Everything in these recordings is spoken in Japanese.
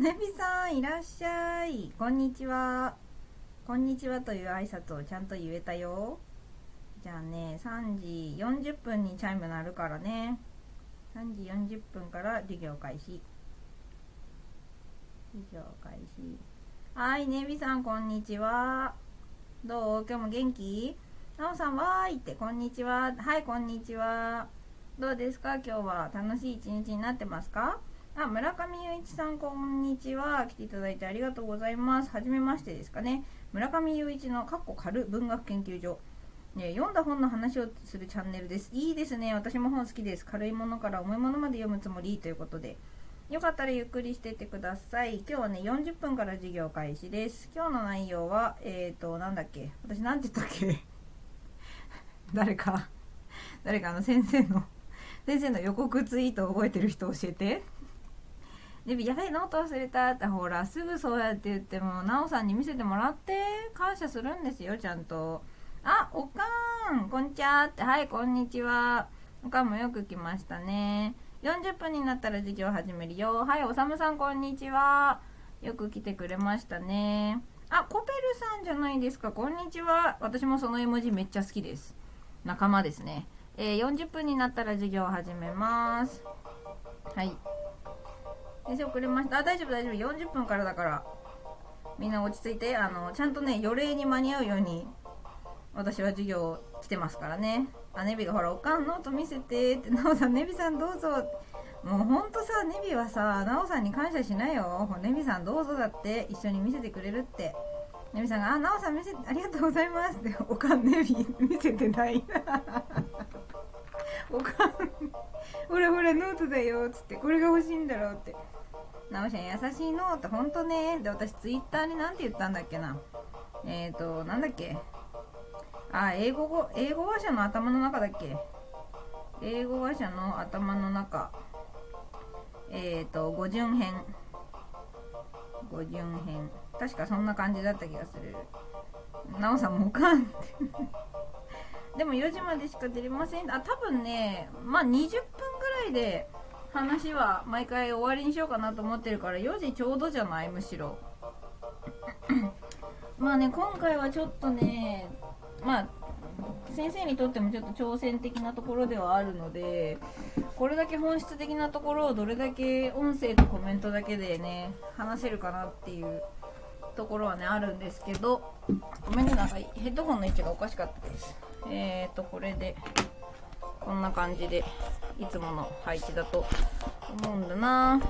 ネビさんいらっしゃい。こんにちは。こんにちはという挨拶をちゃんと言えたよ。じゃあね、3時40分にチャイム鳴るからね。3時40分から授業開始。授業開始。はい、ネビさんこんにちは。どう？今日も元気？なおさんわーいってこんにちは。はい、こんにちは。どうですか？今日は楽しい一日になってますか？あ、村上雄一さんこんにちは。来ていただいてありがとうございます。はじめましてですかね。村上雄一のかっこかる文学研究所、ね、読んだ本の話をするチャンネルです。いいですね。私も本好きです。軽いものから重いものまで読むつもりということで、よかったらゆっくりしてってください。今日はね、40分から授業開始です。今日の内容はなんだっけ、私なんて言ったっけ誰か先生の予告ツイートを覚えてる人教えて。で、やべえノート忘れたってほらすぐそうやって言ってもなおさんに見せてもらって感謝するんですよ、ちゃんと。あ、おかんこんちゃーって。はい、こんにちは。おかんもよく来ましたね。40分になったら授業始めるよ。はい、おさむさんこんにちは。よく来てくれましたね。あ、コペルさんじゃないですか、こんにちは。私もその絵文字めっちゃ好きです。仲間ですね。40分になったら授業を始めます。はい、先生遅れました。あ、大丈夫40分からだから、みんな落ち着いてちゃんとね、予定に間に合うように私は授業来てますからね。あ、ネビがほらおかんノート見せてって。なおさん、ネビさんどうぞ。もうほんとさ、ネビはさなおさんに感謝しないよ。ネビさんどうぞだって、一緒に見せてくれるって。ネビさんが、あ、なおさん見せてありがとうございますって。おかんネビ見せてないおかんほらノートだよっつって、これが欲しいんだろうって。なおちゃん優しいのってほんとね。で、私ツイッターになんて言ったんだっけな。なんだっけ、あ、英語話者の頭の中だっけ。英語話者の頭の中、語順編確かそんな感じだった気がする。なおさんもおかんってでも4時までしか出れません。あ、多分ね、まあ20分ぐらいで話は毎回終わりにしようかなと思ってるから、4時ちょうどじゃない、むしろまあね、今回はちょっとね、まあ先生にとってもちょっと挑戦的なところではあるので、これだけ本質的なところをどれだけ音声とコメントだけでね話せるかなっていうところはねあるんですけど、ごめんね、なんかヘッドホンの位置がおかしかったです。これでこんな感じでいつもの配置だと思うんだな。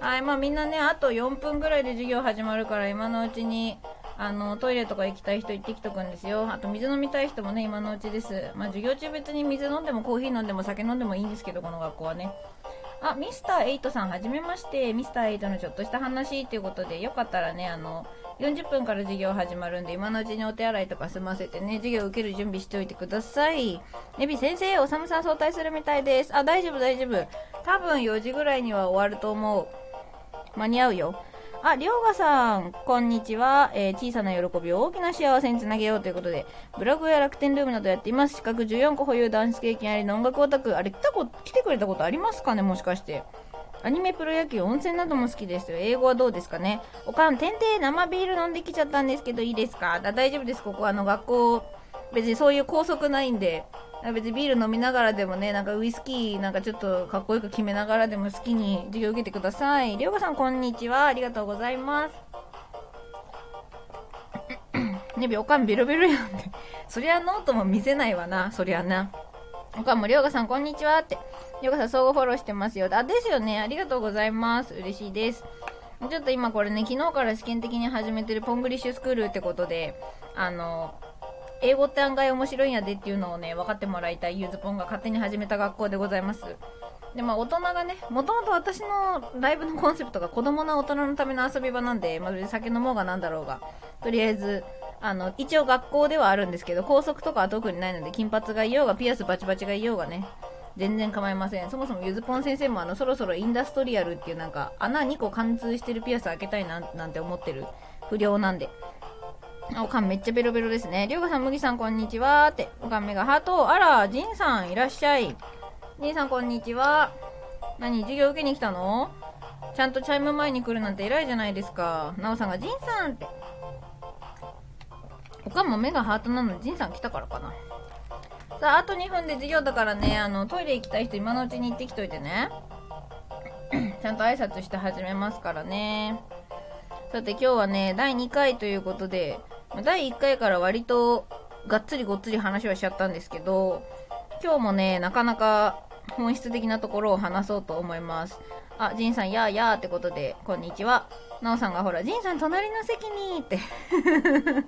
はい、まあみんなね、あと4分ぐらいで授業始まるから、今のうちにトイレとか行きたい人行ってきとくんですよ。あと水飲みたい人もね、今のうちです。まあ授業中別に水飲んでもコーヒー飲んでも酒飲んでもいいんですけど、この学校はね。あ、ミスターエイトさんはじめまして。ミスターエイトのちょっとした話ということで、よかったらね、40分から授業始まるんで、今のうちにお手洗いとか済ませてね、授業受ける準備しておいてください。ネビ先生、おさむさん早退するみたいです。あ、大丈夫、多分4時ぐらいには終わると思う、間に合うよ。あ、りょうがさんこんにちは。小さな喜びを大きな幸せにつなげようということで、ブログや楽天ルームなどやっています。資格14個保有、ダンス経験ありの音楽オタク。あれ、来てくれたことありますかね、もしかして。アニメ、プロ野球、温泉なども好きですよ。英語はどうですかね。おかん、てんて生ビール飲んできちゃったんですけどいいですか。大丈夫です。ここ学校別にそういう拘束ないんで、別にビール飲みながらでもね、なんかウイスキーなんかちょっとかっこよく決めながらでも好きに授業受けてください。りょうがさんこんにちは、ありがとうございますねび、おかんベロベロやんってそりゃノートも見せないわな、そりゃな。おかんもりょうがさんこんにちはって。りょうがさん相互フォローしてますよ。あ、ですよね、ありがとうございます、嬉しいです。ちょっと今これね、昨日から試験的に始めてるポングリッシュスクールってことで、英語って案外面白いんやでっていうのをね、分かってもらいたい。ゆずぽんが勝手に始めた学校でございます。で、まあ大人がね、もともと私のライブのコンセプトが子供の大人のための遊び場なんで、まあ、酒飲もうがなんだろうが、とりあえず一応学校ではあるんですけど、校則とかは特にないので、金髪がいようがピアスバチバチがいようがね、全然構いません。そもそもゆずぽん先生もそろそろインダストリアルっていう、なんか穴2個貫通してるピアス開けたいなんて思ってる不良なんで。おかんめっちゃベロベロですね。りょうがさん、麦さんこんにちはって。おかんめがハート。あら、ジンさんいらっしゃい。ジンさんこんにちは。何、授業受けに来たの。ちゃんとチャイム前に来るなんて偉いじゃないですか。なおさんがジンさんって。他も目がハートなのでジンさん来たからかな。さあ、あと2分で授業だからね、トイレ行きたい人今のうちに行ってきといてね。ちゃんと挨拶して始めますからね。さて今日はね、第2回ということで、第1回から割とがっつりごっつり話はしちゃったんですけど、今日もね、なかなか本質的なところを話そうと思います。あ、ジンさん、やーやーってことで、こんにちは。なおさんがほら、ジンさん隣の席にーって。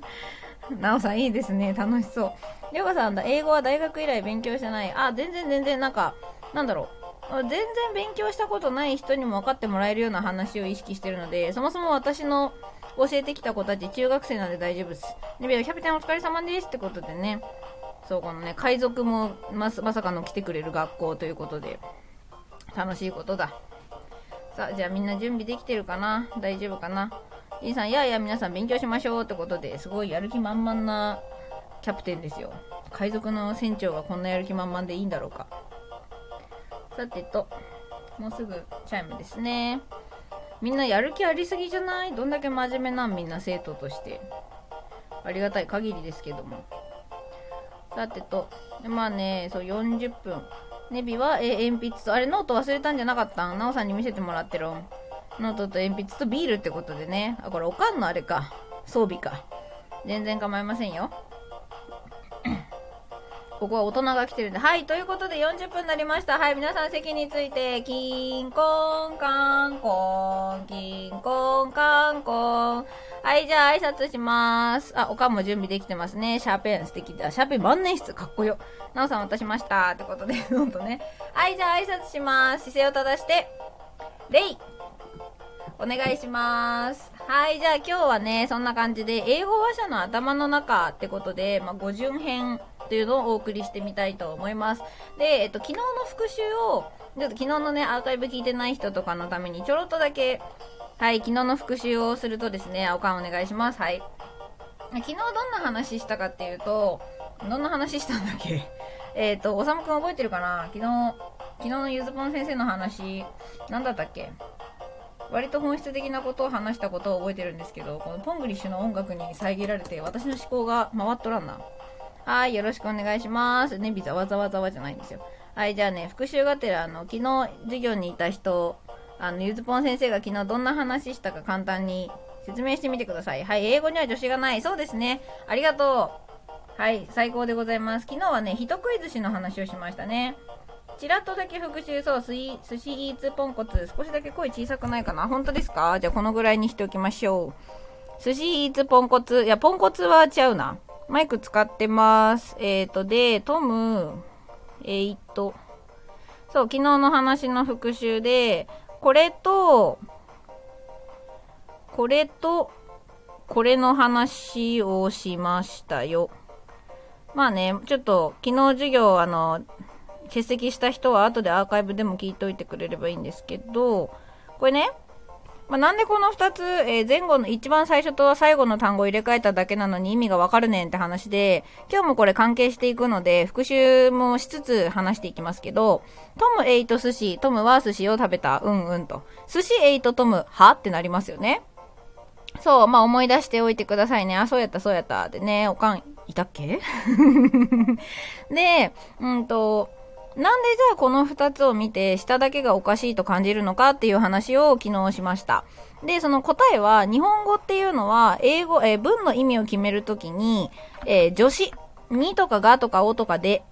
なおさんいいですね、楽しそう。りょうかさんだ、英語は大学以来勉強してない。あ、全然なんか、なんだろう。全然勉強したことない人にも分かってもらえるような話を意識してるので、そもそも私の教えてきた子たち中学生なんで大丈夫です。で、キャプテンお疲れ様ですってことでね、そう、このね、海賊もまさかの来てくれる学校ということで、楽しいことだ。さあ、じゃあみんな準備できてるかな？大丈夫かな？ジンさん、いやいや皆さん勉強しましょうってことで、すごいやる気満々なキャプテンですよ。海賊の船長がこんなやる気満々でいいんだろうか。さてと、もうすぐチャイムですね。みんなやる気ありすぎじゃない？どんだけ真面目なんみんな生徒として。ありがたい限りですけども。さてと、まあね、そう40分。ネビは鉛筆と、あれノート忘れたんじゃなかったん？ナオさんに見せてもらってるん。ノートと鉛筆とビールってことでね。あ、これおかんのあれか。装備か。全然構いませんよ。ここは大人が来てるんで。はい、ということで40分になりました。はい、皆さん席について、キンコンカンコン、キンコンカンコン。はい、じゃあ挨拶します。あ、おかんも準備できてますね。シャーペン素敵だ。シャーペン万年筆かっこよ。なおさん渡しました。ってことで、どんどんね。はい、じゃあ挨拶します。姿勢を正して、レイお願いします。はい、じゃあ今日はね、そんな感じで、英語話者の頭の中ってことで、まあ、語順編。というのをお送りしてみたいと思います。で、昨日の復習を、ちょっと昨日のね、アーカイブ聞いてない人とかのためにちょろっとだけ、はい、昨日の復習をするとですね、おかんお願いします。はい。昨日どんな話したかっていうと、どんな話したんだっけ？おさむくん覚えてるかな？昨日のゆずぽん先生の話、なんだったっけ？割と本質的なことを話したことを覚えてるんですけど、このポングリッシュの音楽に遮られて、私の思考が回っとらんな。はい、よろしくお願いします。ねびざわざわざわじゃないんですよ。はい、じゃあね、復習がてら、昨日授業にいた人、ゆずぽん先生が昨日どんな話したか簡単に説明してみてください。はい、英語には助詞がない。そうですね。ありがとう。はい、最高でございます。昨日はね、人食い寿司の話をしましたね。ちらっとだけ復習、そう、寿司イーツポンコツ。少しだけ声小さくないかな？本当ですか？じゃあこのぐらいにしておきましょう。寿司イーツポンコツ。いや、ポンコツはちゃうな。マイク使ってます。で、トム、そう、昨日の話の復習で、これと、これの話をしましたよ。まあね、ちょっと、昨日授業、欠席した人は後でアーカイブでも聞いといてくれればいいんですけど、これね、まあ、なんでこの2つ、前後の一番最初と最後の単語を入れ替えただけなのに意味がわかるねんって話で、今日もこれ関係していくので、復習もしつつ話していきますけど、トムエイト寿司、トムは寿司を食べた、うんうんと。寿司エイトトム、はってなりますよね。そう、まあ、思い出しておいてくださいね。あ、そうやった。でね、おかん、いたっけで、なんでじゃあこの2つを見て下だけがおかしいと感じるのかっていう話を昨日しました。で、その答えは日本語っていうのは英語、文の意味を決めるときに、助詞、にとかがとかおとかで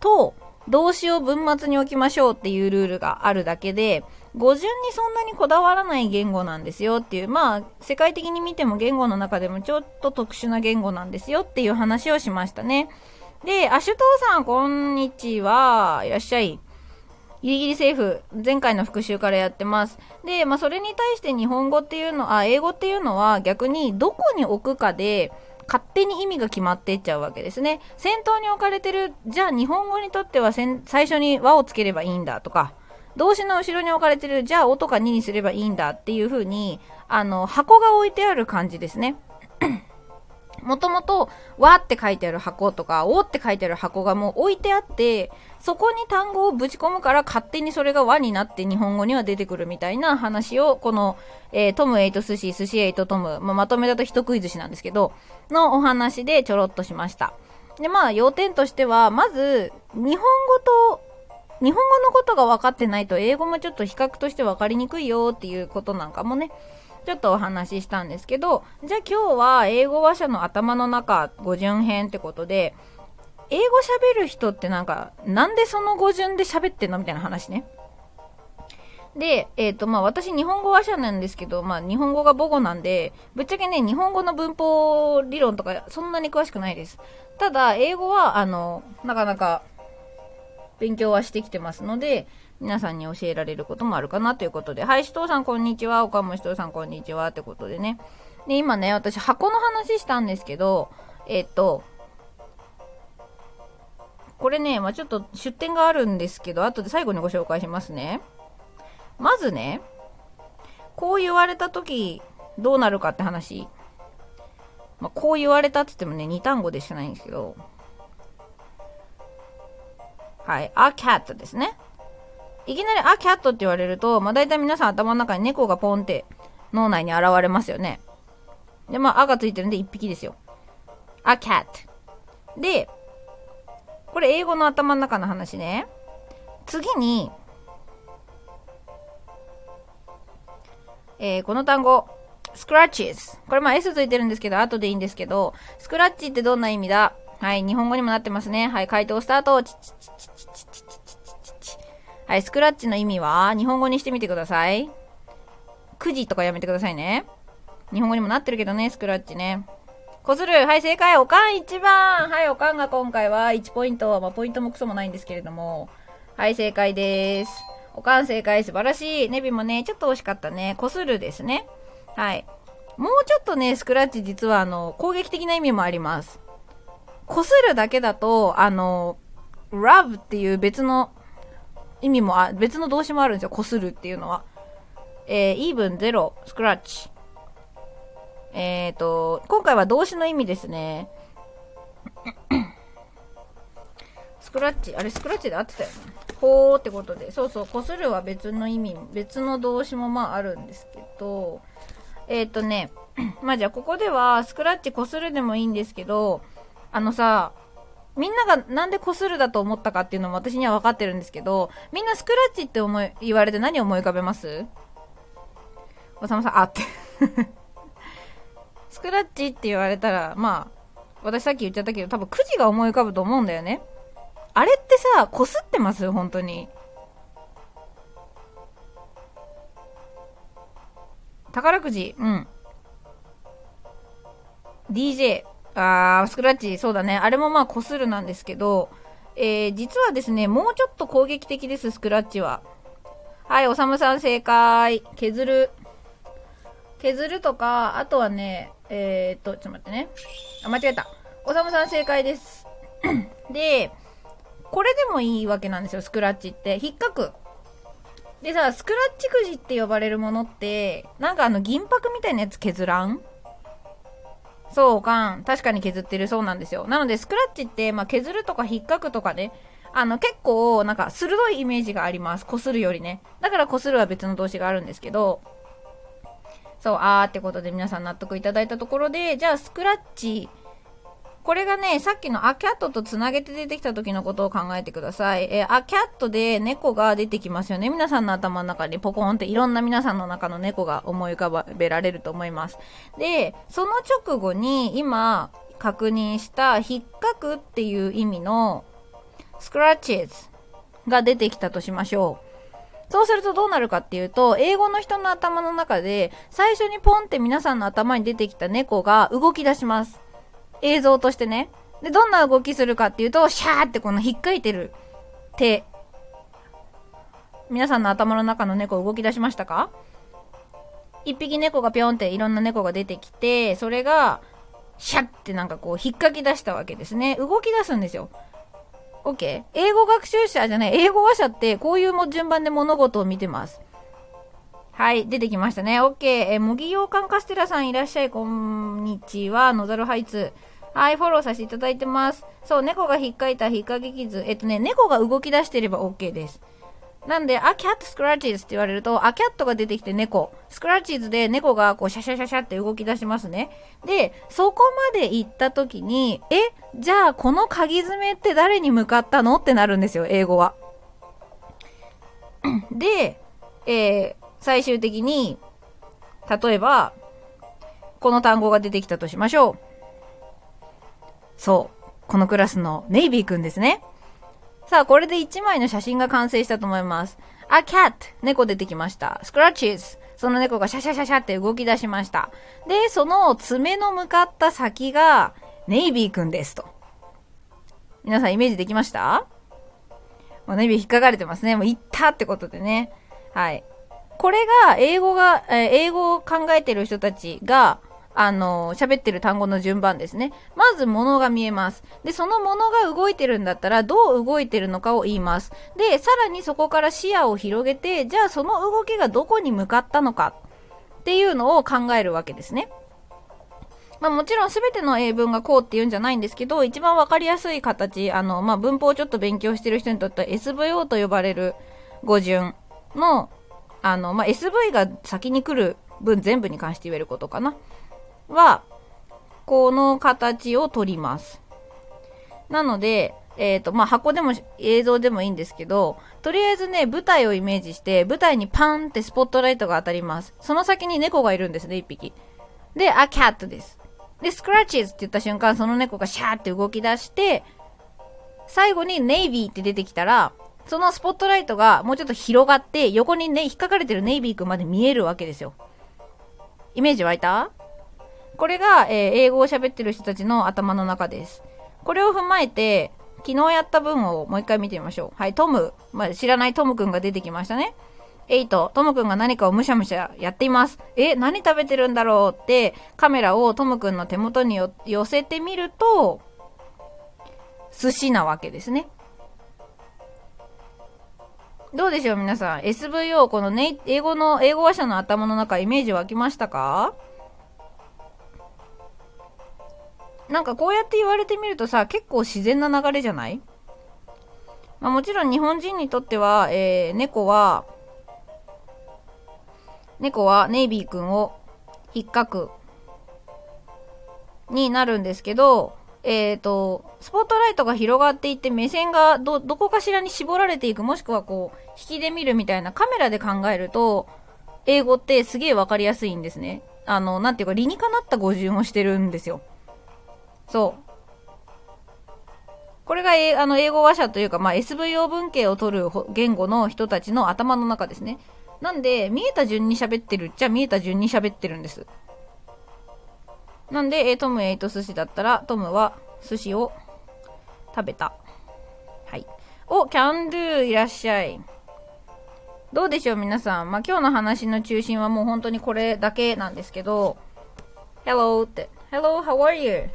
と動詞を文末に置きましょうっていうルールがあるだけで、語順にそんなにこだわらない言語なんですよっていう、まあ世界的に見ても言語の中でもちょっと特殊な言語なんですよっていう話をしましたね。で、アシュトーさん、こんにちは。いらっしゃい。ギリギリセーフ。前回の復習からやってます。で、まあ、それに対して英語っていうのは逆にどこに置くかで勝手に意味が決まっていっちゃうわけですね。先頭に置かれてる、じゃあ日本語にとっては最初に和をつければいいんだとか、動詞の後ろに置かれてる、じゃあおとかににすればいいんだっていう風に、箱が置いてある感じですね。もともとわって書いてある箱とかおって書いてある箱がもう置いてあって、そこに単語をぶち込むから勝手にそれがわになって日本語には出てくるみたいな話を、この、トム8寿司、寿司8トム、まあ、まとめだと人食い寿司なんですけどのお話でちょろっとしました。で、まあ要点としては、まず日本語のことが分かってないと英語もちょっと比較として分かりにくいよっていうことなんかもね、ちょっとお話ししたんですけど、じゃあ今日は英語話者の頭の中語順編ってことで、英語喋る人ってなんでその語順で喋ってんのみたいな話ね。で、まあ私日本語話者なんですけど、まあ日本語が母語なんで、ぶっちゃけね、日本語の文法理論とかそんなに詳しくないです。ただ英語はなかなか勉強はしてきてますので、皆さんに教えられることもあるかなということで、はい、しとうさんこんにちは、おかむしとうさんこんにちはってことでね。で、今ね、私箱の話したんですけど、これね、まあちょっと出典があるんですけど、後で最後にご紹介しますね。まずね、こう言われたときどうなるかって話。まあこう言われたって言ってもね、2単語でしかないんですけど、はい、a cat ですね。いきなり a cat って言われると、まあ大体皆さん頭の中に猫がポンって脳内に現れますよね。で、まあ a がついてるんで1匹ですよ。a cat。で、これ英語の頭の中の話ね。次に、この単語、scratches。これまあ s ついてるんですけど、後でいいんですけど、スクラッチってどんな意味だ？はい、日本語にもなってますね。はい、回答スタート。はい、スクラッチの意味は日本語にしてみてください。くじとかやめてくださいね。日本語にもなってるけどね、スクラッチね。こする。はい、正解。おかん1番。はい、おかんが今回は1ポイント。まあ、ポイントもクソもないんですけれども。はい、正解です。おかん正解。素晴らしい。ネビもね、ちょっと惜しかったね。こするですね。はい。もうちょっとね、スクラッチ実は攻撃的な意味もあります。こするだけだと、rub っていう別の意味も、別の動詞もあるんですよ、こするっていうのは。even, zero, scratch。今回は動詞の意味ですね。スクラッチ、あれスクラッチで合ってたよね。ほーってことで。そうそう、こするは別の意味、別の動詞もまああるんですけど、ね、まあじゃあここでは、スクラッチこするでもいいんですけど、さ、みんながなんでこするだと思ったかっていうのも私には分かってるんですけど、みんなスクラッチって言われて何を思い浮かべます？おさまさん、あってスクラッチって言われたら、まあ私さっき言っちゃったけど、多分くじが思い浮かぶと思うんだよね。あれってさ、こすってます？本当に宝くじ、うん、 DJ、スクラッチ、そうだね。あれもまあ、こするなんですけど、実はですね、もうちょっと攻撃的です、スクラッチは。はい、おさむさん正解。削る。削るとか、あとはね、ちょっと待ってね。あ、間違えた。おさむさん正解です。で、これでもいいわけなんですよ、スクラッチって。引っかく。でさ、スクラッチくじって呼ばれるものって、銀箔みたいなやつ削らん？そうかん。確かに削ってるそうなんですよ。なので、スクラッチって、まあ、削るとか引っかくとかね、結構、鋭いイメージがあります。こするよりね。だから、こするは別の動詞があるんですけど、そう、あーってことで皆さん納得いただいたところで、じゃあ、スクラッチ。これがね、さっきのアキャットとつなげて出てきた時のことを考えてください。アキャットで猫が出てきますよね。皆さんの頭の中にポコンっていろんな皆さんの中の猫が思い浮かべられると思います。で、その直後に今確認した引っかくっていう意味のスクラッチーズが出てきたとしましょう。そうするとどうなるかっていうと、英語の人の頭の中で最初にポンって皆さんの頭に出てきた猫が動き出します。映像としてね。で、どんな動きするかっていうと、シャーってこの引っかいてる手。皆さんの頭の中の猫動き出しましたか？一匹猫がぴょんっていろんな猫が出てきて、それが、シャって引っかき出したわけですね。動き出すんですよ。OK？ 英語学習者じゃない、英語話者ってこういう順番で物事を見てます。はい、出てきましたね。OK。模擬羊羹カステラさんいらっしゃい。こんにちは。ノザルハイツ。はい、フォローさせていただいてます。そう、猫が引っかいた引っかき傷。猫が動き出してれば OK です。なんで、あ、キャットスクラッチーズって言われると、あ、キャットが出てきて猫。スクラッチーズで猫がこうシャシャシャシャって動き出しますね。で、そこまで行った時に、え、じゃあこの鍵爪って誰に向かったのってなるんですよ、英語は。で、最終的に、例えば、この単語が出てきたとしましょう。そう。このクラスのネイビーくんですね。さあ、これで1枚の写真が完成したと思います。あ、キャット。猫出てきました。スクラッチーズ。その猫がシャシャシャシャって動き出しました。で、その爪の向かった先がネイビーくんですと。皆さんイメージできました？もうネイビー引っかかれてますね。もう行ったってことでね。はい。これが英語を考えてる人たちが、喋ってる単語の順番ですね。まず物が見えます。で、その物が動いてるんだったら、どう動いてるのかを言います。で、さらにそこから視野を広げて、じゃあその動きがどこに向かったのかっていうのを考えるわけですね。まあもちろんすべての英文がこうっていうんじゃないんですけど、一番わかりやすい形、まあ文法をちょっと勉強してる人にとっては SVO と呼ばれる語順の、まあ SV が先に来る文全部に関して言えることかな。は、この形を取ります。なので、まあ、箱でも映像でもいいんですけど、とりあえずね、舞台をイメージして、舞台にパンってスポットライトが当たります。その先に猫がいるんですね、一匹。で、あ、キャットです。で、スクラッチーズって言った瞬間、その猫がシャーって動き出して、最後にネイビーって出てきたら、そのスポットライトがもうちょっと広がって、横にね、引っかかれてるネイビーくんまで見えるわけですよ。イメージ湧いた？これが、英語を喋ってる人たちの頭の中です。これを踏まえて、昨日やった文をもう一回見てみましょう。はい、トム。まあ、知らないトムくんが出てきましたね。8、トムくんが何かをむしゃむしゃやっています。え、何食べてるんだろうって、カメラをトムくんの手元に寄せてみると、寿司なわけですね。どうでしょう皆さん。SVO、このね、英語話者の頭の中、イメージ湧きましたか？なんかこうやって言われてみるとさ、結構自然な流れじゃない？まあ、もちろん日本人にとっては、猫はネイビーくんを引っかくになるんですけど、スポットライトが広がっていって目線がどこかしらに絞られていく、もしくはこう、引きで見るみたいなカメラで考えると、英語ってすげえわかりやすいんですね。なんていうか理にかなった語順をしてるんですよ。そう。これが、英語話者というか、まあ、SVO 文系を取る言語の人たちの頭の中ですね。なんで、見えた順に喋ってるっちゃ見えた順に喋ってるんです。なんで、トムエイト寿司だったら、トムは寿司を食べた。はい。お、キャンドゥいらっしゃい。どうでしょう皆さん。まあ、今日の話の中心はもう本当にこれだけなんですけど、Hello って。Hello, how are you?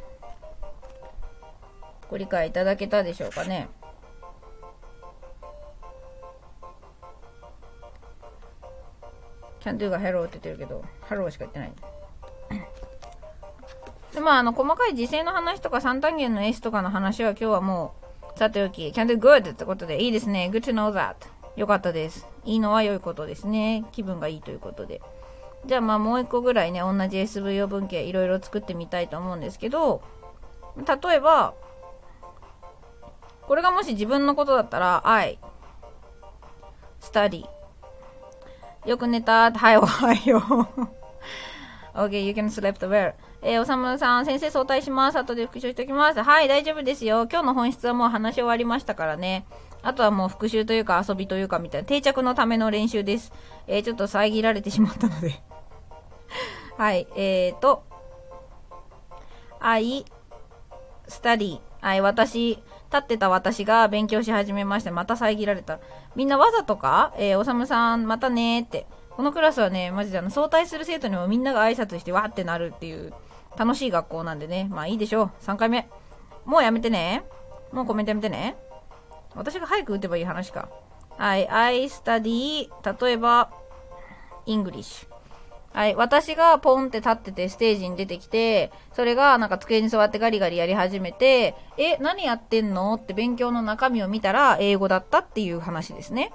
ご理解いただけたでしょうかね。キャンドゥがハローって言ってるけど、ハローしか言ってない。で、まあ、細かい時制の話とか三単元の S とかの話は今日はもう、さておき、キャンドゥ good ってことで、いいですね。good to know that。よかったです。いいのは良いことですね。気分がいいということで。じゃあ、まあ、もう一個ぐらいね、同じ SVO 文系いろいろ作ってみたいと思うんですけど、例えば、これがもし自分のことだったら、I study よく寝た。はい、おはよう。OK, you can sleep well. おさむさん、先生早退します。後で復習しておきます。はい、大丈夫ですよ。今日の本質はもう話し終わりましたからね。あとはもう復習というか遊びというかみたいな定着のための練習です。ちょっと遮られてしまったので。はい、I study. はい、私、立ってた私が勉強し始めまして、また遮られた。みんなわざとか、おさむさん、またねーって。このクラスはね、マジで早退する生徒にもみんなが挨拶してわーってなるっていう、楽しい学校なんでね。まあいいでしょう。3回目。もうやめてね。もうコメントやめてね。私が早く打てばいい話か。はい、I study、例えば、イングリッシュ。はい、私がポンって立っててステージに出てきて、それがなんか机に座ってガリガリやり始めて、何やってんのって勉強の中身を見たら英語だったっていう話ですね。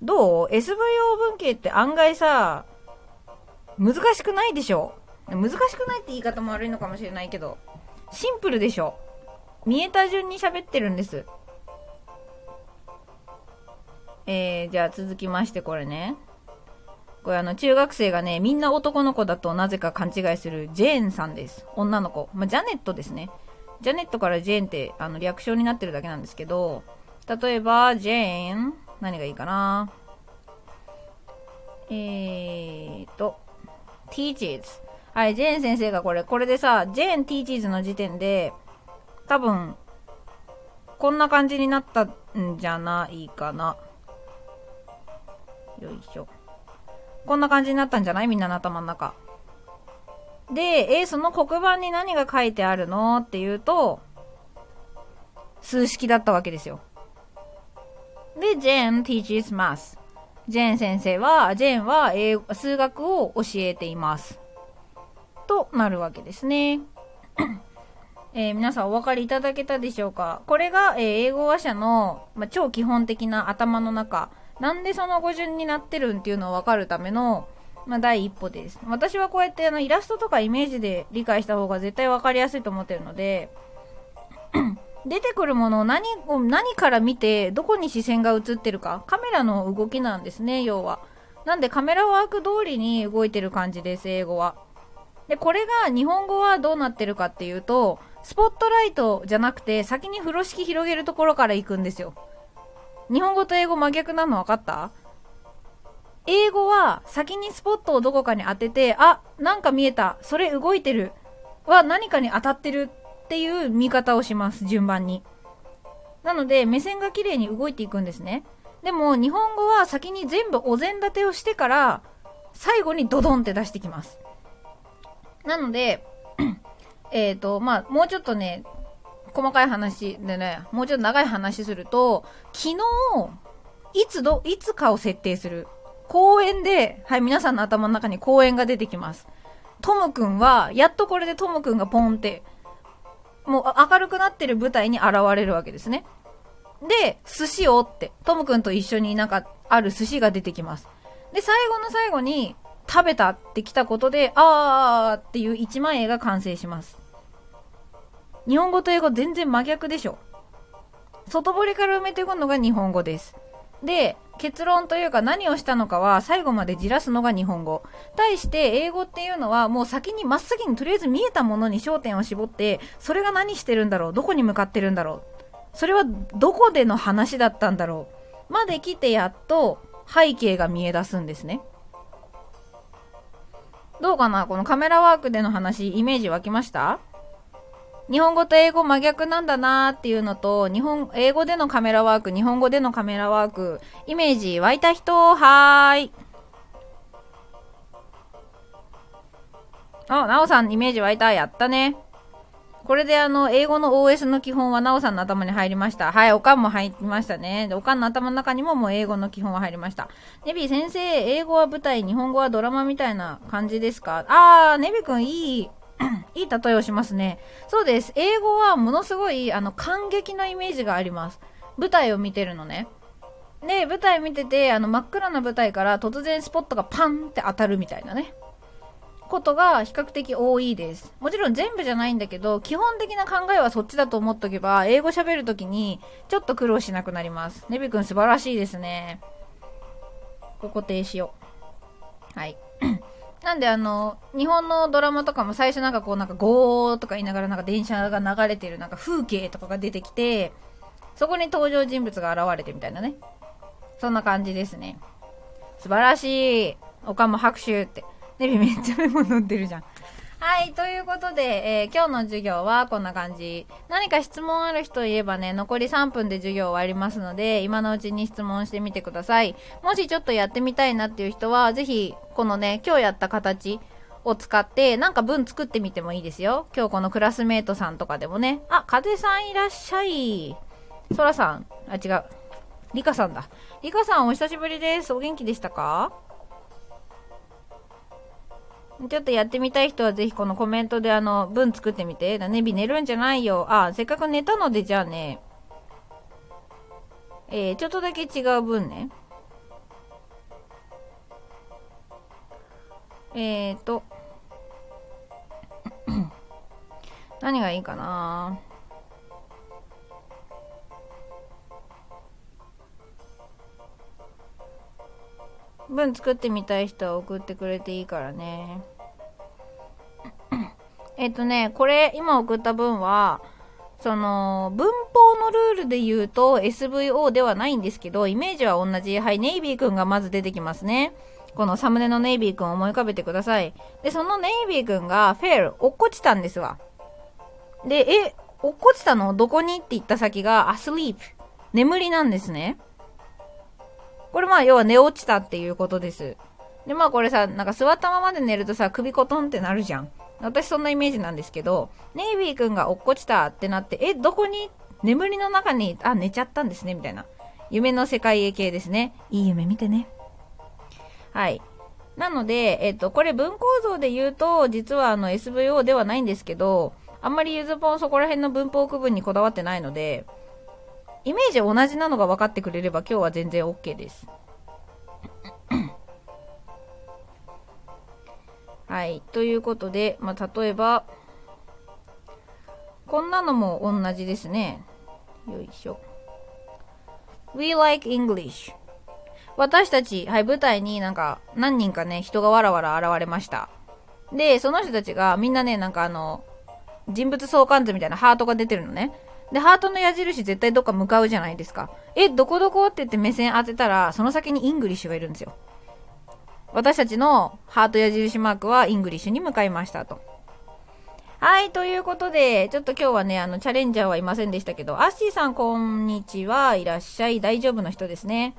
どう？ SVO 文系って案外さ、難しくないでしょ？難しくないって言い方も悪いのかもしれないけど、シンプルでしょ？見えた順に喋ってるんです。じゃあ続きましてこれね。これ中学生がね、みんな男の子だとなぜか勘違いするジェーンさんです。女の子。ジャネットですね。ジャネットからジェーンって略称になってるだけなんですけど、例えば、ジェーン、何がいいかな？teaches。はい、ジェーン先生がこれでさ、ジェーン teaches の時点で、多分、こんな感じになったんじゃないかな。よいしょ。こんな感じになったんじゃない？みんなの頭の中。で、その黒板に何が書いてあるの？って言うと、数式だったわけですよ。で、ジェーン teaches math。ジェーン先生は、ジェーンは数学を教えています。となるわけですね。皆さんお分かりいただけたでしょうか？これが、英語話者の、超基本的な頭の中。なんでその語順になってるんっていうのを分かるための、第一歩です。私はこうやってイラストとかイメージで理解した方が絶対分かりやすいと思ってるので、出てくるものを何から見て、どこに視線が映ってるか、カメラの動きなんですね、要は。なんでカメラワーク通りに動いてる感じです、英語は。で、これが日本語はどうなってるかっていうと、スポットライトじゃなくて、先に風呂敷広げるところから行くんですよ。日本語と英語真逆なの分かった？英語は先にスポットをどこかに当てて、なんか見えた、それ動いてる、何かに当たってるっていう見方をします、順番に。なので、目線が綺麗に動いていくんですね。でも、日本語は先に全部お膳立てをしてから、最後にドドンって出してきます。なので、もうちょっとね、細かい話でね、もうちょっと長い話すると、昨日、いつかを設定する。公演で、はい、皆さんの頭の中に公演が出てきます。トムくんは、やっとこれでトムくんがポンって、もう明るくなってる舞台に現れるわけですね。で、寿司をって、トムくんと一緒にある寿司が出てきます。で、最後の最後に、食べたってきたことで、っていう一枚絵が完成します。日本語と英語全然真逆でしょ。外堀から埋めていくのが日本語です。で、結論というか何をしたのかは最後までじらすのが日本語。対して英語っていうのはもう先に真っ先にとりあえず見えたものに焦点を絞って、それが何してるんだろう？どこに向かってるんだろう？それはどこでの話だったんだろう？まで来てやっと背景が見え出すんですね。どうかな？このカメラワークでの話、イメージ湧きました？日本語と英語真逆なんだなーっていうのと、英語でのカメラワーク、日本語でのカメラワーク、イメージ湧いた人、はーい。なおさんイメージ湧いた、やったね。これで英語の OS の基本はなおさんの頭に入りました。はい、おかんも入りましたね。で、おかんの頭の中にももう英語の基本は入りました。ネビ先生、英語は舞台、日本語はドラマみたいな感じですか？ネビくんいい例えをしますね。そうです。英語はものすごい、感激のイメージがあります。舞台を見てるのね。で、舞台見てて、真っ暗な舞台から突然スポットがパンって当たるみたいなね。ことが比較的多いです。もちろん全部じゃないんだけど、基本的な考えはそっちだと思っとけば、英語喋るときにちょっと苦労しなくなります。ネビくん素晴らしいですね。ここ固定しよう。はい。なんで日本のドラマとかも最初ゴーとか言いながら電車が流れてる風景とかが出てきて、そこに登場人物が現れてみたいなね。そんな感じですね。素晴らしい。おかんも拍手って。ネビめっちゃメモ載ってるじゃん。はい、ということで、今日の授業はこんな感じ。何か質問ある人いればね、残り3分で授業終わりますので、今のうちに質問してみてください。もしちょっとやってみたいなっていう人は、ぜひ、このね、今日やった形を使って、文作ってみてもいいですよ。今日このクラスメートさんとかでもね、風さんいらっしゃい。そらさん、違う。りかさんだ。りかさんお久しぶりです。お元気でしたか？ちょっとやってみたい人はぜひこのコメントで文作ってみて。だねび寝るんじゃないよ。あ、せっかく寝たのでじゃあね、ちょっとだけ違う文ね。何がいいかな。文作ってみたい人は送ってくれていいからね。これ今送った文はその文法のルールで言うと SVO ではないんですけど、イメージは同じ。はい、ネイビーくんがまず出てきますね。このサムネのネイビーくんを思い浮かべてください。で、そのネイビーくんがフェール、落っこちたんですわ。で、落っこちたのどこにって言った先がアスリープ、眠りなんですね。これまあ要は寝落ちたっていうことです。でまあこれさ、なんか座ったままで寝るとさ、首コトンってなるじゃん。私そんなイメージなんですけど、ネイビーくんが落っこちたってなって、どこに、眠りの中に、あ、寝ちゃったんですね、みたいな。夢の世界へ系ですね。いい夢見てね。はい。なので、これ文構造で言うと、実はSVO ではないんですけど、あんまりゆずぽんそこら辺の文法区分にこだわってないので、イメージ同じなのが分かってくれれば今日は全然 OK です。はい。ということで、まあ、例えば、こんなのも同じですね。よいしょ。We like English。私たち、はい、舞台になんか何人かね、人がわらわら現れました。で、その人たちがみんなね、なんか人物相関図みたいなハートが出てるのね。で、ハートの矢印絶対どっか向かうじゃないですか。どこどこって言って目線当てたら、その先にイングリッシュがいるんですよ。私たちのハート矢印マークはイングリッシュに向かいましたと。はい、ということで、ちょっと今日はね、チャレンジャーはいませんでしたけど、アッシーさんこんにちは、いらっしゃい、大丈夫の人ですね。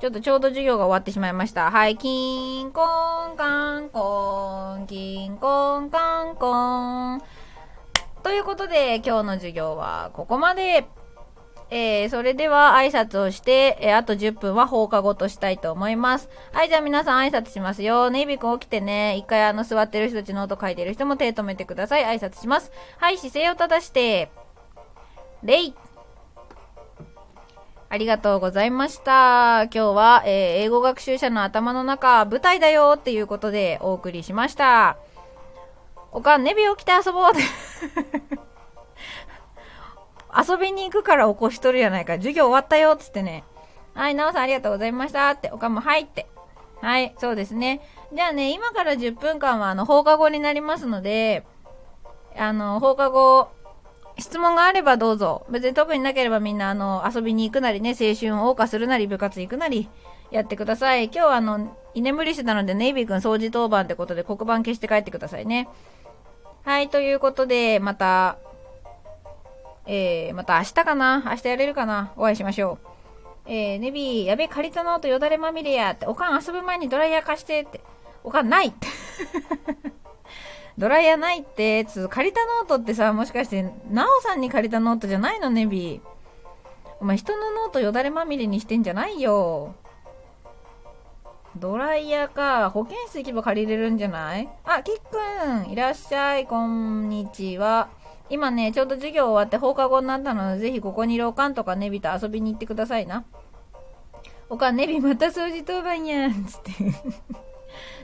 ちょうど授業が終わってしまいました。はい、キンコンカンコン、キンコンカンコン。ということで、今日の授業はここまで。それでは挨拶をして、あと10分は放課後としたいと思います。はい、じゃあ皆さん挨拶しますよ。ネイビー君起きてね。一回座ってる人たちノート書いてる人も手止めてください。挨拶します。はい、姿勢を正して、礼。ありがとうございました。今日は、英語学習者の頭の中、舞台だよっていうことでお送りしました。おかん、ネビ起きて遊ぼう遊びに行くから起こしとるやないか。授業終わったよっつってね。はい、なおさんありがとうございましたって。おかんもはいって。はい、そうですね。じゃあね、今から10分間は放課後になりますので、放課後、質問があればどうぞ。別に特になければみんな遊びに行くなりね、青春を謳歌するなり部活行くなりやってください。今日は居眠りしてたのでネイビーくん掃除当番ってことで黒板消して帰ってくださいね。はい、ということで、また、また明日かな？明日やれるかな？お会いしましょう。ネビー、やべ、借りたノートよだれまみれやって。おかん遊ぶ前にドライヤー貸してって。おかんないって。ドライヤーないって、借りたノートってさ、もしかして、なおさんに借りたノートじゃないのネビー。お前、人のノートよだれまみれにしてんじゃないよ。ドライヤーか。保健室行けば借りれるんじゃない？あ、キッくん、いらっしゃい、こんにちは。今ね、ちょうど授業終わって放課後になったので、ぜひここにいるおかんとかネビと遊びに行ってくださいな。おかん、ネビまた掃除当番やん、つって。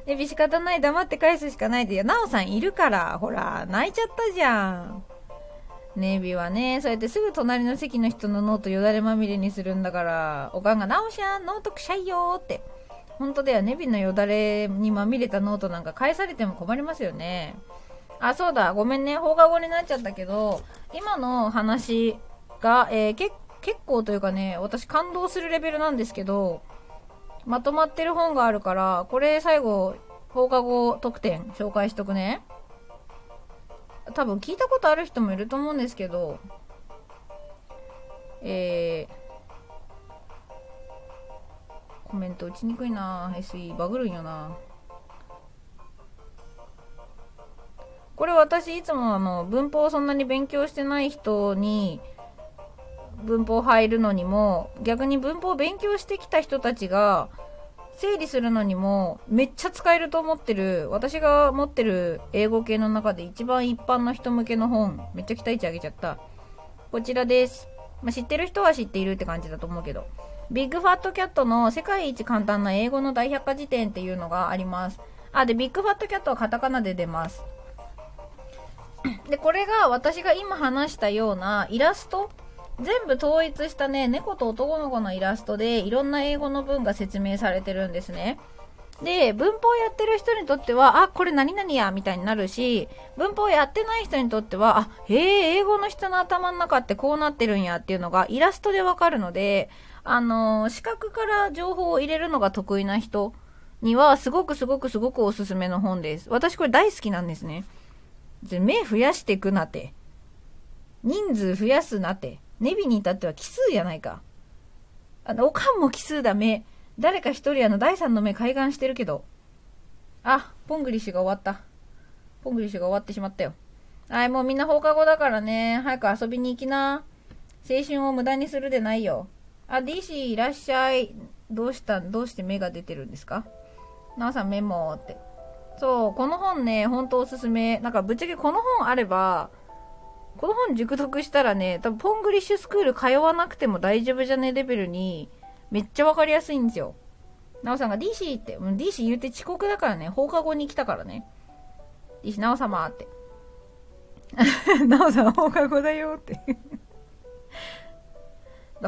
ネビ仕方ない、黙って返すしかないで。いや、なおさんいるから、ほら、泣いちゃったじゃん。ネビはね、そうやってすぐ隣の席の人のノートよだれまみれにするんだから、おかんが、なおしゃん、ノートくしゃいよーって。本当だよ、ネビのよだれにまみれたノートなんか返されても困りますよね。あ、そうだ、ごめんね、放課後になっちゃったけど、今の話が、結構というかね、私感動するレベルなんですけど、まとまってる本があるから、これ最後、放課後特典紹介しとくね。多分聞いたことある人もいると思うんですけど、コメント打ちにくいなぁ。SE バグるんよな。これ私いつも文法そんなに勉強してない人に文法入るのにも、逆に文法勉強してきた人たちが整理するのにもめっちゃ使えると思ってる、私が持ってる英語系の中で一番一般の人向けの本、めっちゃ期待値上げちゃった、こちらです、まあ、知ってる人は知っているって感じだと思うけど、ビッグファットキャットの世界一簡単な英語の大百科事典っていうのがあります。あ、でビッグファットキャットはカタカナで出ます。でこれが私が今話したようなイラスト全部統一したね、猫と男の子のイラストでいろんな英語の文が説明されてるんですね。で文法やってる人にとっては、あ、これ何々やみたいになるし、文法やってない人にとっては、あ、英語の人の頭の中ってこうなってるんやっていうのがイラストでわかるので、視覚から情報を入れるのが得意な人にはすごくおすすめの本です。私これ大好きなんですね。目増やしていくなて、人数増やすなて、ネビに至っては奇数やないか、おかんも奇数だめ、誰か一人第三の目開眼してるけど、あ、ポングリッシュが終わってしまったよ。はい、もうみんな放課後だからね、早く遊びに行きな、青春を無駄にするでないよ。あ、 DC いらっしゃい、どうして目が出てるんですか、なおさんメモって。そう、この本ね、ほんとおすすめ。なんかぶっちゃけこの本あれば、この本熟読したらね、多分ポングリッシュスクール通わなくても大丈夫じゃねレベルに、めっちゃわかりやすいんですよ。なおさんが DC って、DC 言うて遅刻だからね、放課後に来たからね。DC なおさまって。なおさん放課後だよって。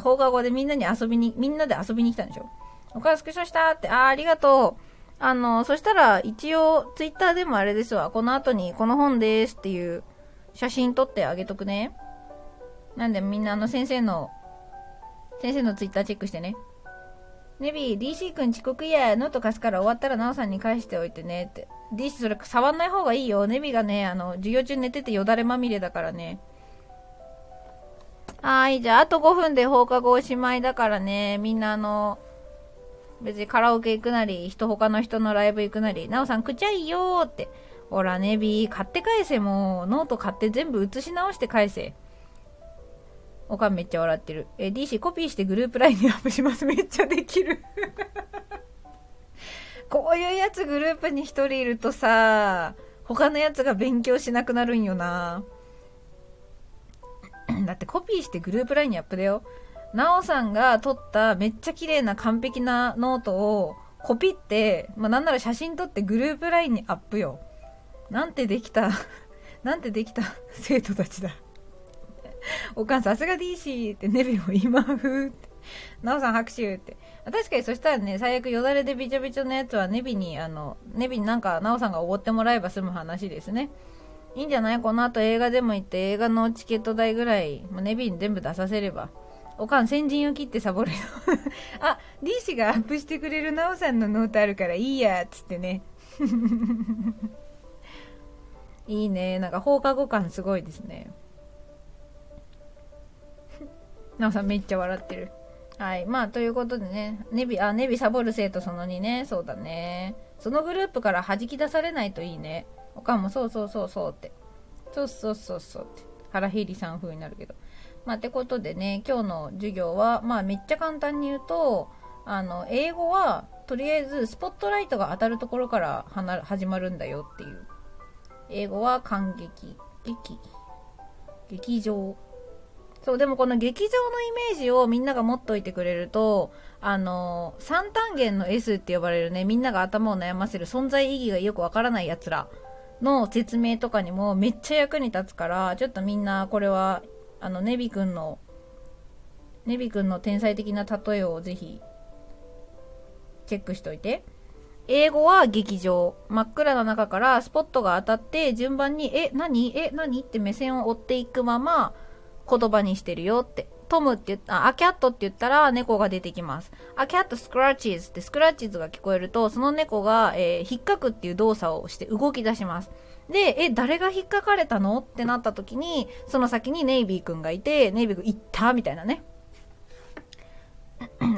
放課後でみんなで遊びに来たんでしょ。お母さんスクショしたって、ありがとう。そしたら一応ツイッターでもあれですわ、この後にこの本ですっていう写真撮ってあげとくね。なんでみんな先生のツイッターチェックしてね。ネビー DC 君遅刻やノート貸すから終わったらナオさんに返しておいてねって。DC それ触んない方がいいよ。ネビーがね、授業中寝ててよだれまみれだからね。はい、じゃああと5分で放課後おしまいだからね、みんな別にカラオケ行くなり、他の人のライブ行くなり、なおさんくちゃいいよーって。ほらネビー、買って返せ、もう。ノート買って全部写し直して返せ。おかんめっちゃ笑ってる。DC コピーしてグループラインにアップします。めっちゃできる。こういうやつグループに一人いるとさ、他のやつが勉強しなくなるんよな。だってコピーしてグループラインにアップだよ。なおさんが撮っためっちゃ綺麗な完璧なノートをコピって、まあ、なんなら写真撮ってグループラインにアップよ。なんてできた生徒たちだ。おかんさすが DC ってネビも今風って。なおさん拍手って。確かにそしたらね、最悪よだれでびちょびちょのやつはネビになんかなおさんがおごってもらえば済む話ですね。いいんじゃない？この後映画でも行って映画のチケット代ぐらい、ネビに全部出させれば。おかん先陣を切ってサボるよ。あ、DC がアップしてくれるなおさんのノートあるからいいやっつってね。いいね、なんか放課後感すごいですね。なおさんめっちゃ笑ってる。はい、まあということでね、ネビサボる生徒その2ね、そうだね。そのグループから弾き出されないといいね。おかんもそうって、そうって腹減りさん風になるけど。まあ、ってことでね、今日の授業は、まあ、めっちゃ簡単に言うと、英語はとりあえずスポットライトが当たるところから始まるんだよっていう。英語は観劇、劇場。そう、でもこの劇場のイメージをみんなが持っといてくれると、三単元の S って呼ばれるね、みんなが頭を悩ませる存在意義がよくわからない奴らの説明とかにもめっちゃ役に立つから、ちょっとみんなこれは、ネビ君の天才的な例えをぜひチェックしといて。英語は劇場、真っ暗の中からスポットが当たって順番にえ何って目線を追っていくまま言葉にしてるよって。トムって言ったあキャットって言ったら猫が出てきます。あキャットスクラッチーズってスクラッチーズが聞こえるとその猫が、引っかくっていう動作をして動き出します。で、誰が引っかかれたのってなった時に、その先にネイビーくんがいて、ネイビーくん行ったみたいなね。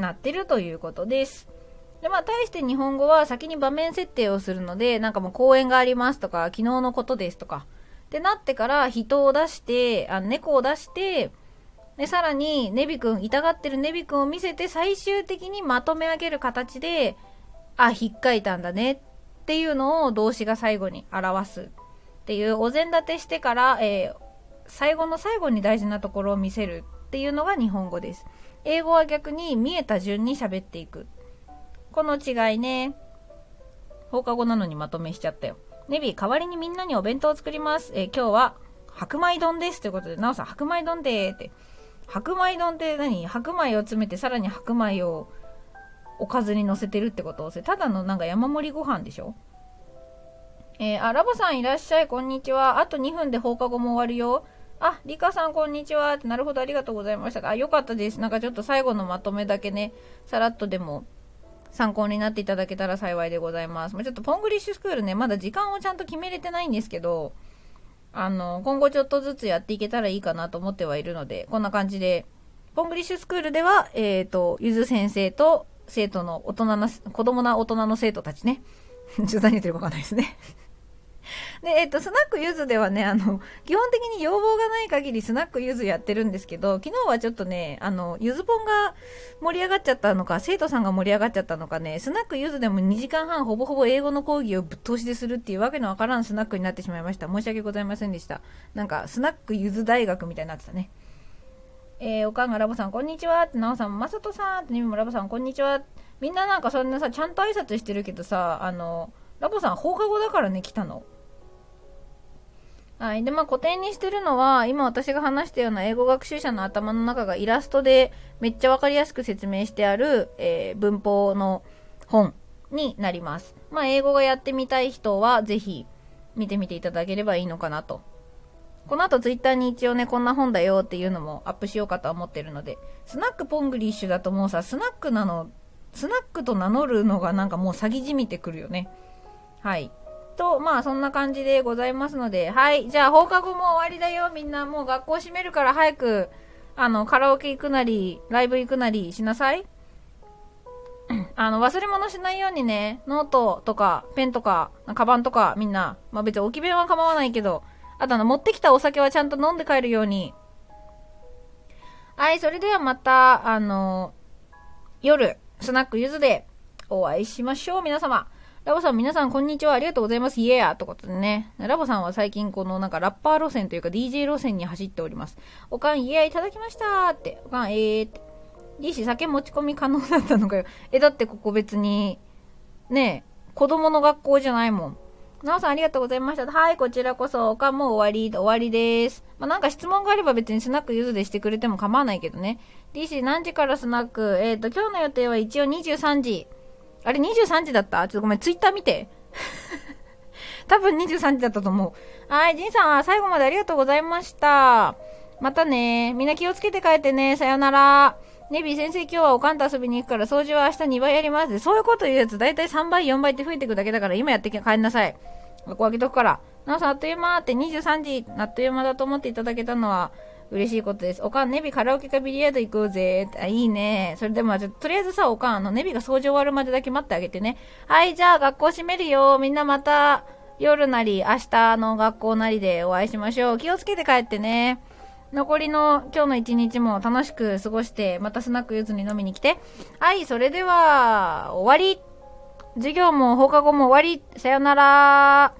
なってるということです。で、まあ、対して日本語は先に場面設定をするので、なんかもう公演がありますとか、昨日のことですとか。ってなってから人を出して、猫を出して、で、さらにネビーくん、痛がってるネビーくんを見せて、最終的にまとめ上げる形で、あ、引っかいたんだねっていうのを動詞が最後に表すっていう、お膳立てしてから、最後の最後に大事なところを見せるっていうのが日本語です。英語は逆に見えた順に喋っていく。この違いね。放課後なのにまとめしちゃったよ。ネビー、代わりにみんなにお弁当を作ります。今日は白米丼ですということで、なおさん白米丼でーって。白米丼って何？白米を詰めてさらに白米をおかずに乗せてるってこと？ただのなんか山盛りご飯でしょ？ラボさんいらっしゃい、こんにちは。あと2分で放課後も終わるよ。あ、リカさんこんにちはって、なるほどありがとうございました。あ、よかったです。なんかちょっと最後のまとめだけね、さらっとでも参考になっていただけたら幸いでございます。もうちょっとポングリッシュスクールね、まだ時間をちゃんと決めれてないんですけど、今後ちょっとずつやっていけたらいいかなと思ってはいるので、こんな感じで、ポングリッシュスクールでは、ゆず先生と生徒の大人な、子供な大人の生徒たちね、ちょっと何言ってるかわかんないですね。で、スナックゆずではね、基本的に要望がない限りスナックゆずやってるんですけど、昨日はちょっとね、ゆずぽんが盛り上がっちゃったのか、生徒さんが盛り上がっちゃったのかね、スナックゆずでも2時間半ほぼほぼ英語の講義をぶっ通しでするっていうわけのわからんスナックになってしまいました。申し訳ございませんでした。なんか、スナックゆず大学みたいになってたね。おかんがラボさんこんにちはって、なおさんまさとさんって、にみもラボさんこんにちは。みんななんかそんなさ、ちゃんと挨拶してるけどさ、ラボさん放課後だからね、来たの。はい。で、まあ、古典にしてるのは、今私が話したような英語学習者の頭の中がイラストでめっちゃわかりやすく説明してある、文法の本になります。まあ、英語がやってみたい人はぜひ見てみていただければいいのかなと。この後ツイッターに一応ね、こんな本だよっていうのもアップしようかと思ってるので、スナックポングリッシュだともうさ、スナックと名乗るのがなんかもう詐欺じみてくるよね。はい。と、まあそんな感じでございますので、はい。じゃあ放課後も終わりだよ。みんなもう学校閉めるから早く、カラオケ行くなり、ライブ行くなりしなさい。忘れ物しないようにね、ノートとか、ペンとか、カバンとか、みんな、まあ別に置き弁は構わないけど、あと持ってきたお酒はちゃんと飲んで帰るように。はい、それではまた、夜、スナックゆずでお会いしましょう、皆様。ラボさん、皆さん、こんにちは。ありがとうございます。イエーってことでね。ラボさんは最近、このなんかラッパー路線というか DJ 路線に走っております。おかん、イエーいただきましたーって。おかん、って。DC、酒持ち込み可能だったのかよ。だってここ別に、ねえ、子供の学校じゃないもん。なおさん、ありがとうございました。はい、こちらこそ、おかんも終わりです。まあ、なんか質問があれば別にスナックゆずでしてくれても構わないけどね。DC、何時からスナック？今日の予定は一応23時。あれ23時だった？ちょっとごめん、ツイッター見て。多分23時だったと思う。はい、ジンさん、最後までありがとうございました。またね、みんな気をつけて帰ってね、さよなら。ネビー先生、今日はおかんと遊びに行くから掃除は明日2倍やります。で、そういうこと言うやつ、だいたい3倍、4倍って増えていくだけだから、今やって帰んなさい。ここ開けとくから。なおさん、あっという間って23時、あっという間だと思っていただけたのは、嬉しいことです。おかん、ネビカラオケかビリヤード行こうぜ。あ、いいね。それでも、とりあえずさ、おかん、ネビが掃除終わるまでだけ待ってあげてね。はい、じゃあ、学校閉めるよ。みんなまた、夜なり、明日の学校なりでお会いしましょう。気をつけて帰ってね。残りの今日の一日も楽しく過ごして、またスナックゆずに飲みに来て。はい、それでは、終わり。授業も放課後も終わり。さよなら。